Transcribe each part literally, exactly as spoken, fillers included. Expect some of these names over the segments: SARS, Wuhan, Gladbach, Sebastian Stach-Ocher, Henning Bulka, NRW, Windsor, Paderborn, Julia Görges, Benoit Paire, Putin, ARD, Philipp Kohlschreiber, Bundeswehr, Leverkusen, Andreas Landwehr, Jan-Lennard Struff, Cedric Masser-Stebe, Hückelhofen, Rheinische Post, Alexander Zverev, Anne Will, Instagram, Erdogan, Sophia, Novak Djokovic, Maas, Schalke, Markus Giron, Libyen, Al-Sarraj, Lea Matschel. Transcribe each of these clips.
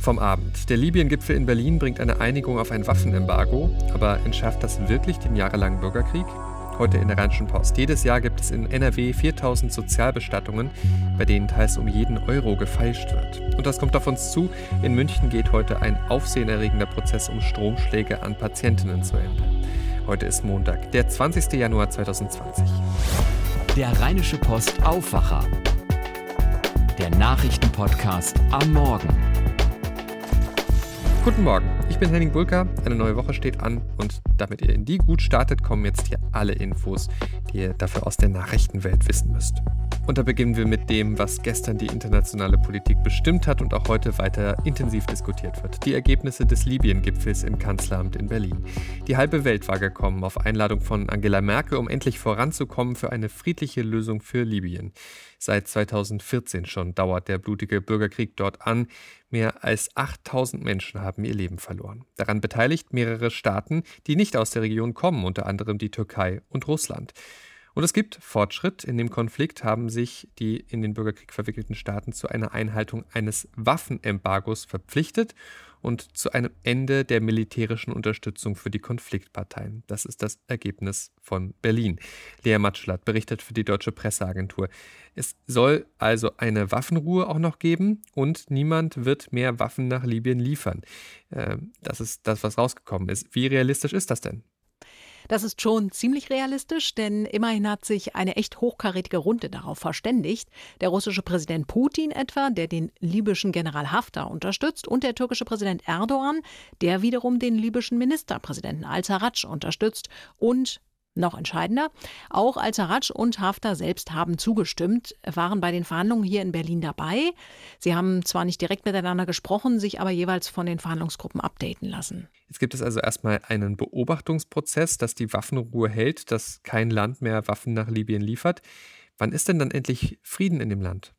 Vom Abend. Der Libyen-Gipfel in Berlin bringt eine Einigung auf ein Waffenembargo, aber entschärft das wirklich den jahrelangen Bürgerkrieg? Heute in der Rheinischen Post. Jedes Jahr gibt es in N R W viertausend Sozialbestattungen, bei denen teils um jeden Euro gefeilscht wird. Und das kommt auf uns zu. In München geht heute ein aufsehenerregender Prozess um Stromschläge an Patientinnen zu Ende. Heute ist Montag, der zwanzigsten Januar zweitausendzwanzig. Der Rheinische Post Aufwacher. Der Nachrichtenpodcast am Morgen. Guten Morgen, ich bin Henning Bulka, eine neue Woche steht an und damit ihr in die gut startet, kommen jetzt hier alle Infos, die ihr dafür aus der Nachrichtenwelt wissen müsst. Und da beginnen wir mit dem, was gestern die internationale Politik bestimmt hat und auch heute weiter intensiv diskutiert wird. Die Ergebnisse des Libyen-Gipfels im Kanzleramt in Berlin. Die halbe Welt war gekommen auf Einladung von Angela Merkel, um endlich voranzukommen für eine friedliche Lösung für Libyen. Seit zweitausendvierzehn schon dauert der blutige Bürgerkrieg dort an. Mehr als achttausend Menschen haben ihr Leben verloren. Daran beteiligt mehrere Staaten, die nicht aus der Region kommen, unter anderem die Türkei und Russland. Und es gibt Fortschritt. In dem Konflikt haben sich die in den Bürgerkrieg verwickelten Staaten zu einer Einhaltung eines Waffenembargos verpflichtet und zu einem Ende der militärischen Unterstützung für die Konfliktparteien. Das ist das Ergebnis von Berlin. Lea Matschel berichtet für die Deutsche Presseagentur. Es soll also eine Waffenruhe auch noch geben und niemand wird mehr Waffen nach Libyen liefern. Das ist das, was rausgekommen ist. Wie realistisch ist das denn? Das ist schon ziemlich realistisch, denn immerhin hat sich eine echt hochkarätige Runde darauf verständigt. Der russische Präsident Putin etwa, der den libyschen General Haftar unterstützt, und der türkische Präsident Erdogan, der wiederum den libyschen Ministerpräsidenten Al-Sarraj unterstützt. Und noch entscheidender, auch Al-Sarraj und Haftar selbst haben zugestimmt, waren bei den Verhandlungen hier in Berlin dabei. Sie haben zwar nicht direkt miteinander gesprochen, sich aber jeweils von den Verhandlungsgruppen updaten lassen. Jetzt gibt es also erstmal einen Beobachtungsprozess, dass die Waffenruhe hält, dass kein Land mehr Waffen nach Libyen liefert. Wann ist denn dann endlich Frieden in dem Land?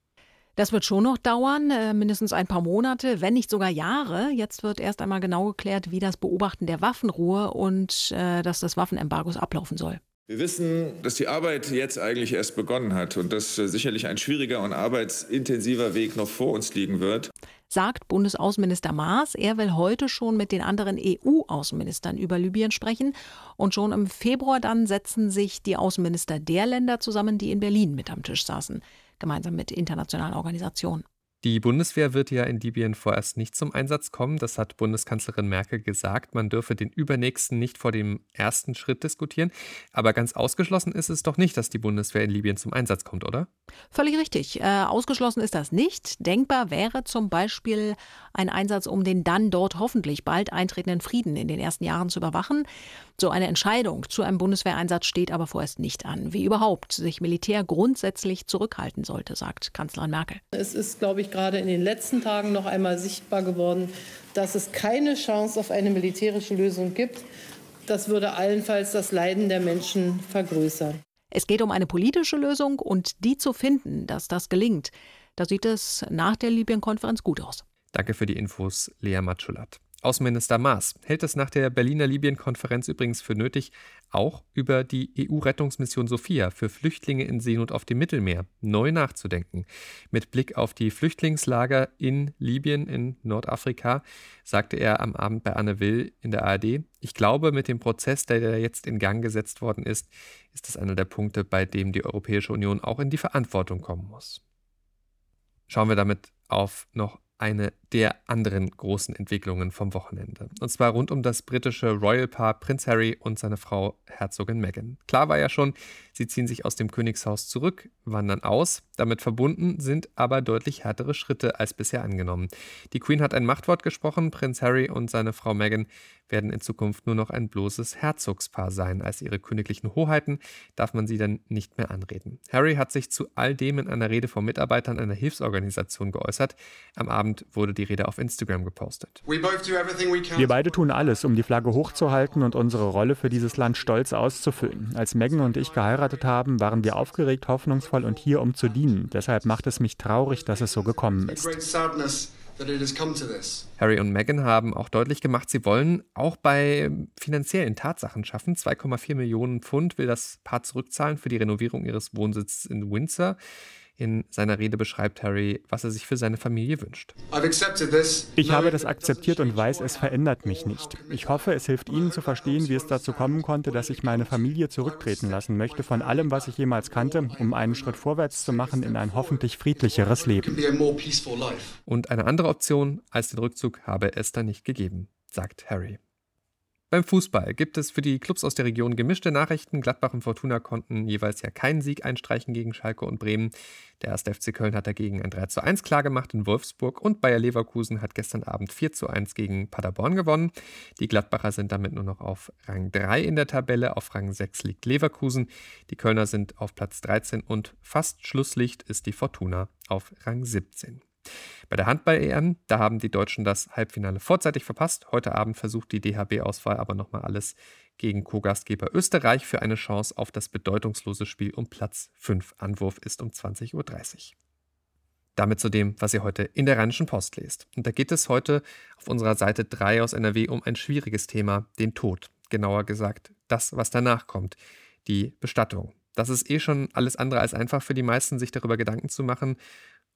Das wird schon noch dauern, mindestens ein paar Monate, wenn nicht sogar Jahre. Jetzt wird erst einmal genau geklärt, wie das Beobachten der Waffenruhe und äh, dass das Waffenembargos ablaufen soll. Wir wissen, dass die Arbeit jetzt eigentlich erst begonnen hat und dass sicherlich ein schwieriger und arbeitsintensiver Weg noch vor uns liegen wird, sagt Bundesaußenminister Maas. Er will heute schon mit den anderen E U-Außenministern über Libyen sprechen. Und schon im Februar dann setzen sich die Außenminister der Länder zusammen, die in Berlin mit am Tisch saßen, gemeinsam mit internationalen Organisationen. Die Bundeswehr wird ja in Libyen vorerst nicht zum Einsatz kommen. Das hat Bundeskanzlerin Merkel gesagt. Man dürfe den übernächsten nicht vor dem ersten Schritt diskutieren. Aber ganz ausgeschlossen ist es doch nicht, dass die Bundeswehr in Libyen zum Einsatz kommt, oder? Völlig richtig. Äh, ausgeschlossen ist das nicht. Denkbar wäre zum Beispiel ein Einsatz, um den dann dort hoffentlich bald eintretenden Frieden in den ersten Jahren zu überwachen. So eine Entscheidung zu einem Bundeswehreinsatz steht aber vorerst nicht an. Wie überhaupt sich Militär grundsätzlich zurückhalten sollte, sagt Kanzlerin Merkel. Es ist, glaube ich, gerade in den letzten Tagen noch einmal sichtbar geworden, dass es keine Chance auf eine militärische Lösung gibt. Das würde allenfalls das Leiden der Menschen vergrößern. Es geht um eine politische Lösung und die zu finden, dass das gelingt. Da sieht es nach der Libyen-Konferenz gut aus. Danke für die Infos, Lea Matschulat. Außenminister Maas hält es nach der Berliner Libyen-Konferenz übrigens für nötig, auch über die E U-Rettungsmission Sophia für Flüchtlinge in Seenot auf dem Mittelmeer neu nachzudenken. Mit Blick auf die Flüchtlingslager in Libyen, in Nordafrika, sagte er am Abend bei Anne Will in der A R D, ich glaube, mit dem Prozess, der jetzt in Gang gesetzt worden ist, ist das einer der Punkte, bei dem die Europäische Union auch in die Verantwortung kommen muss. Schauen wir damit auf noch eine der anderen großen Entwicklungen vom Wochenende. Und zwar rund um das britische Royal-Paar Prinz Harry und seine Frau Herzogin Meghan. Klar war ja schon, sie ziehen sich aus dem Königshaus zurück, wandern aus. Damit verbunden sind aber deutlich härtere Schritte als bisher angenommen. Die Queen hat ein Machtwort gesprochen. Prinz Harry und seine Frau Meghan werden in Zukunft nur noch ein bloßes Herzogspaar sein. Als ihre königlichen Hoheiten darf man sie dann nicht mehr anreden. Harry hat sich zu all dem in einer Rede vor Mitarbeitern einer Hilfsorganisation geäußert. Am Abend wurde die Rede auf Instagram gepostet. Wir beide tun alles, um die Flagge hochzuhalten und unsere Rolle für dieses Land stolz auszufüllen. Als Meghan und ich geheiratet haben, waren wir aufgeregt, hoffnungsvoll und hier, um zu dienen. Deshalb macht es mich traurig, dass es so gekommen ist. Harry und Meghan haben auch deutlich gemacht, sie wollen auch bei finanziellen Tatsachen schaffen. zwei Komma vier Millionen Pfund will das Paar zurückzahlen für die Renovierung ihres Wohnsitzes in Windsor. In seiner Rede beschreibt Harry, was er sich für seine Familie wünscht. Ich habe das akzeptiert und weiß, es verändert mich nicht. Ich hoffe, es hilft Ihnen zu verstehen, wie es dazu kommen konnte, dass ich meine Familie zurücktreten lassen möchte von allem, was ich jemals kannte, um einen Schritt vorwärts zu machen in ein hoffentlich friedlicheres Leben. Und eine andere Option als den Rückzug habe es da nicht gegeben, sagt Harry. Beim Fußball gibt es für die Clubs aus der Region gemischte Nachrichten. Gladbach und Fortuna konnten jeweils ja keinen Sieg einstreichen gegen Schalke und Bremen. Der erste F C Köln hat dagegen ein drei zu eins klar gemacht in Wolfsburg und Bayer Leverkusen hat gestern Abend vier zu eins gegen Paderborn gewonnen. Die Gladbacher sind damit nur noch auf Rang drei in der Tabelle, auf Rang sechs liegt Leverkusen. Die Kölner sind auf Platz dreizehn und fast Schlusslicht ist die Fortuna auf Rang siebzehn. Bei der Handball-E M, da haben die Deutschen das Halbfinale vorzeitig verpasst. Heute Abend versucht die D H B-Auswahl aber nochmal alles gegen Co-Gastgeber Österreich für eine Chance auf das bedeutungslose Spiel um Platz fünf. Anwurf ist um zwanzig Uhr dreißig. Damit zu dem, was ihr heute in der Rheinischen Post lest. Und da geht es heute auf unserer Seite drei aus N R W um ein schwieriges Thema, den Tod. Genauer gesagt, das, was danach kommt, die Bestattung. Das ist eh schon alles andere als einfach für die meisten, sich darüber Gedanken zu machen,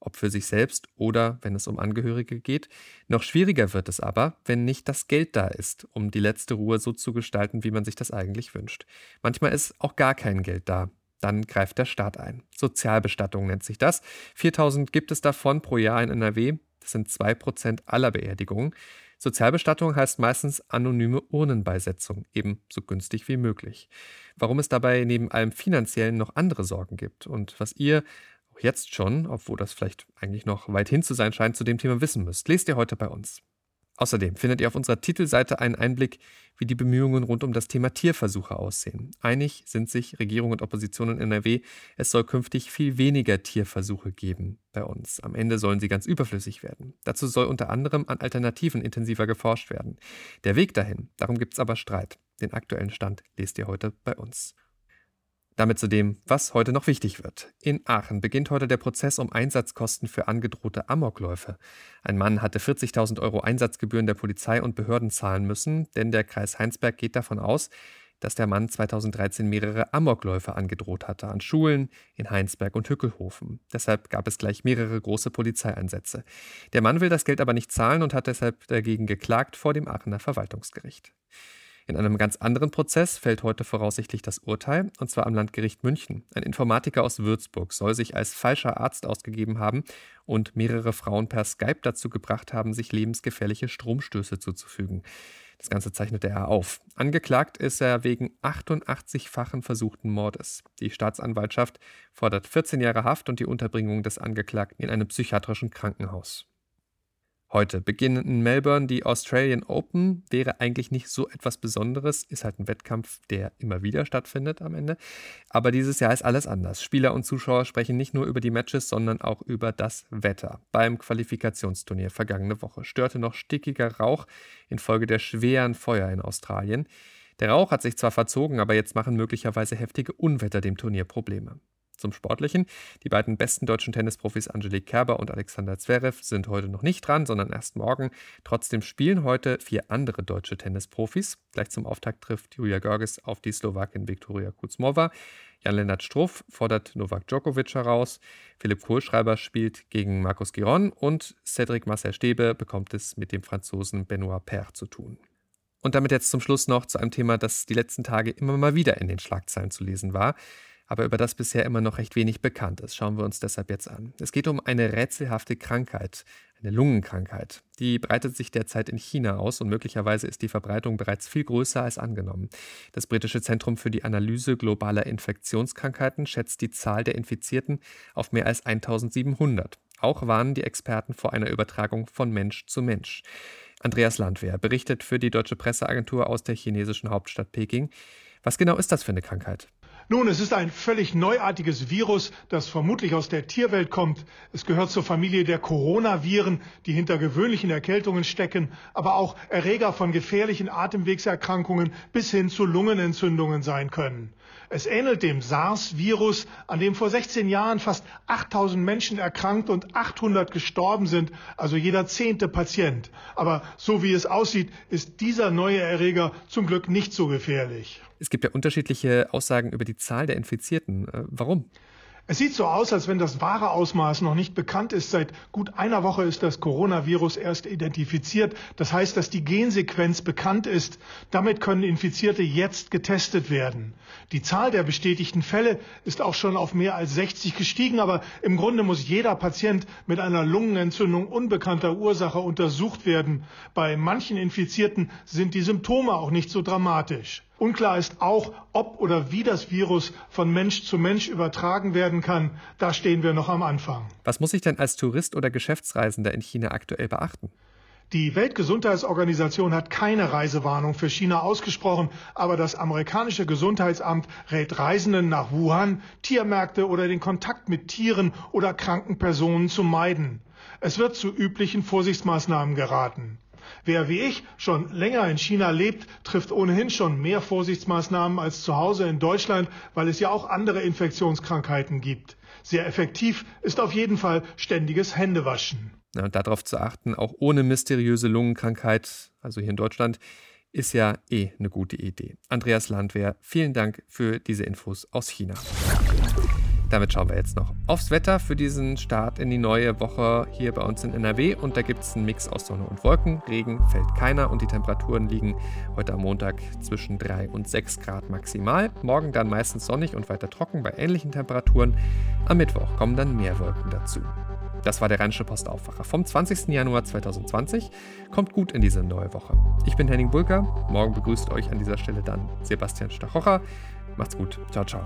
ob für sich selbst oder wenn es um Angehörige geht. Noch schwieriger wird es aber, wenn nicht das Geld da ist, um die letzte Ruhe so zu gestalten, wie man sich das eigentlich wünscht. Manchmal ist auch gar kein Geld da. Dann greift der Staat ein. Sozialbestattung nennt sich das. viertausend gibt es davon pro Jahr in N R W. Das sind zwei Prozent aller Beerdigungen. Sozialbestattung heißt meistens anonyme Urnenbeisetzung, eben so günstig wie möglich. Warum es dabei neben allem Finanziellen noch andere Sorgen gibt und was ihr jetzt schon, obwohl das vielleicht eigentlich noch weit hin zu sein scheint, zu dem Thema wissen müsst, lest ihr heute bei uns. Außerdem findet ihr auf unserer Titelseite einen Einblick, wie die Bemühungen rund um das Thema Tierversuche aussehen. Einig sind sich Regierung und Opposition in N R W, es soll künftig viel weniger Tierversuche geben bei uns. Am Ende sollen sie ganz überflüssig werden. Dazu soll unter anderem an Alternativen intensiver geforscht werden. Der Weg dahin, darum gibt es aber Streit. Den aktuellen Stand lest ihr heute bei uns. Damit zu dem, was heute noch wichtig wird. In Aachen beginnt heute der Prozess um Einsatzkosten für angedrohte Amokläufe. Ein Mann hatte vierzigtausend Euro Einsatzgebühren der Polizei und Behörden zahlen müssen, denn der Kreis Heinsberg geht davon aus, dass der Mann zweitausenddreizehn mehrere Amokläufe angedroht hatte an Schulen in Heinsberg und Hückelhofen. Deshalb gab es gleich mehrere große Polizeieinsätze. Der Mann will das Geld aber nicht zahlen und hat deshalb dagegen geklagt vor dem Aachener Verwaltungsgericht. In einem ganz anderen Prozess fällt heute voraussichtlich das Urteil, und zwar am Landgericht München. Ein Informatiker aus Würzburg soll sich als falscher Arzt ausgegeben haben und mehrere Frauen per Skype dazu gebracht haben, sich lebensgefährliche Stromstöße zuzufügen. Das Ganze zeichnete er auf. Angeklagt ist er wegen achtundachtzigfachen versuchten Mordes. Die Staatsanwaltschaft fordert vierzehn Jahre Haft und die Unterbringung des Angeklagten in einem psychiatrischen Krankenhaus. Heute beginnen in Melbourne die Australian Open, wäre eigentlich nicht so etwas Besonderes, ist halt ein Wettkampf, der immer wieder stattfindet am Ende. Aber dieses Jahr ist alles anders. Spieler und Zuschauer sprechen nicht nur über die Matches, sondern auch über das Wetter. Beim Qualifikationsturnier vergangene Woche störte noch stickiger Rauch infolge der schweren Feuer in Australien. Der Rauch hat sich zwar verzogen, aber jetzt machen möglicherweise heftige Unwetter dem Turnier Probleme. Zum Sportlichen. Die beiden besten deutschen Tennisprofis Angelique Kerber und Alexander Zverev sind heute noch nicht dran, sondern erst morgen. Trotzdem spielen heute vier andere deutsche Tennisprofis. Gleich zum Auftakt trifft Julia Görges auf die Slowakin Viktoria Kuzmova. Jan-Lennard Struff fordert Novak Djokovic heraus. Philipp Kohlschreiber spielt gegen Markus Giron und Cedric Masser-Stebe bekommt es mit dem Franzosen Benoit Paire zu tun. Und damit jetzt zum Schluss noch zu einem Thema, das die letzten Tage immer mal wieder in den Schlagzeilen zu lesen war, aber über das bisher immer noch recht wenig bekannt ist. Schauen wir uns deshalb jetzt an. Es geht um eine rätselhafte Krankheit, eine Lungenkrankheit. Die breitet sich derzeit in China aus und möglicherweise ist die Verbreitung bereits viel größer als angenommen. Das britische Zentrum für die Analyse globaler Infektionskrankheiten schätzt die Zahl der Infizierten auf mehr als siebzehnhundert. Auch warnen die Experten vor einer Übertragung von Mensch zu Mensch. Andreas Landwehr berichtet für die Deutsche Presseagentur aus der chinesischen Hauptstadt Peking. Was genau ist das für eine Krankheit? Nun, es ist ein völlig neuartiges Virus, das vermutlich aus der Tierwelt kommt. Es gehört zur Familie der Coronaviren, die hinter gewöhnlichen Erkältungen stecken, aber auch Erreger von gefährlichen Atemwegserkrankungen bis hin zu Lungenentzündungen sein können. Es ähnelt dem SARS-Virus, an dem vor sechzehn Jahren fast achttausend Menschen erkrankt und achthundert gestorben sind, also jeder zehnte Patient. Aber so wie es aussieht, ist dieser neue Erreger zum Glück nicht so gefährlich. Es gibt ja unterschiedliche Aussagen über die Zahl der Infizierten. Warum? Es sieht so aus, als wenn das wahre Ausmaß noch nicht bekannt ist. Seit gut einer Woche ist das Coronavirus erst identifiziert. Das heißt, dass die Gensequenz bekannt ist. Damit können Infizierte jetzt getestet werden. Die Zahl der bestätigten Fälle ist auch schon auf mehr als sechzig gestiegen. Aber im Grunde muss jeder Patient mit einer Lungenentzündung unbekannter Ursache untersucht werden. Bei manchen Infizierten sind die Symptome auch nicht so dramatisch. Unklar ist auch, ob oder wie das Virus von Mensch zu Mensch übertragen werden kann. Da stehen wir noch am Anfang. Was muss ich denn als Tourist oder Geschäftsreisender in China aktuell beachten? Die Weltgesundheitsorganisation hat keine Reisewarnung für China ausgesprochen, aber das amerikanische Gesundheitsamt rät Reisenden nach Wuhan, Tiermärkte oder den Kontakt mit Tieren oder kranken Personen zu meiden. Es wird zu üblichen Vorsichtsmaßnahmen geraten. Wer wie ich schon länger in China lebt, trifft ohnehin schon mehr Vorsichtsmaßnahmen als zu Hause in Deutschland, weil es ja auch andere Infektionskrankheiten gibt. Sehr effektiv ist auf jeden Fall ständiges Händewaschen. Ja, und darauf zu achten, auch ohne mysteriöse Lungenkrankheit, also hier in Deutschland, ist ja eh eine gute Idee. Andreas Landwehr, vielen Dank für diese Infos aus China. Damit schauen wir jetzt noch aufs Wetter für diesen Start in die neue Woche hier bei uns in N R W. Und da gibt es einen Mix aus Sonne und Wolken. Regen fällt keiner und die Temperaturen liegen heute am Montag zwischen drei und sechs Grad maximal. Morgen dann meistens sonnig und weiter trocken bei ähnlichen Temperaturen. Am Mittwoch kommen dann mehr Wolken dazu. Das war der Rheinische Postaufwacher vom zwanzigsten Januar zweitausendzwanzig. Kommt gut in diese neue Woche. Ich bin Henning Bulka. Morgen begrüßt euch an dieser Stelle dann Sebastian Stach-Ocher. Macht's gut. Ciao, ciao.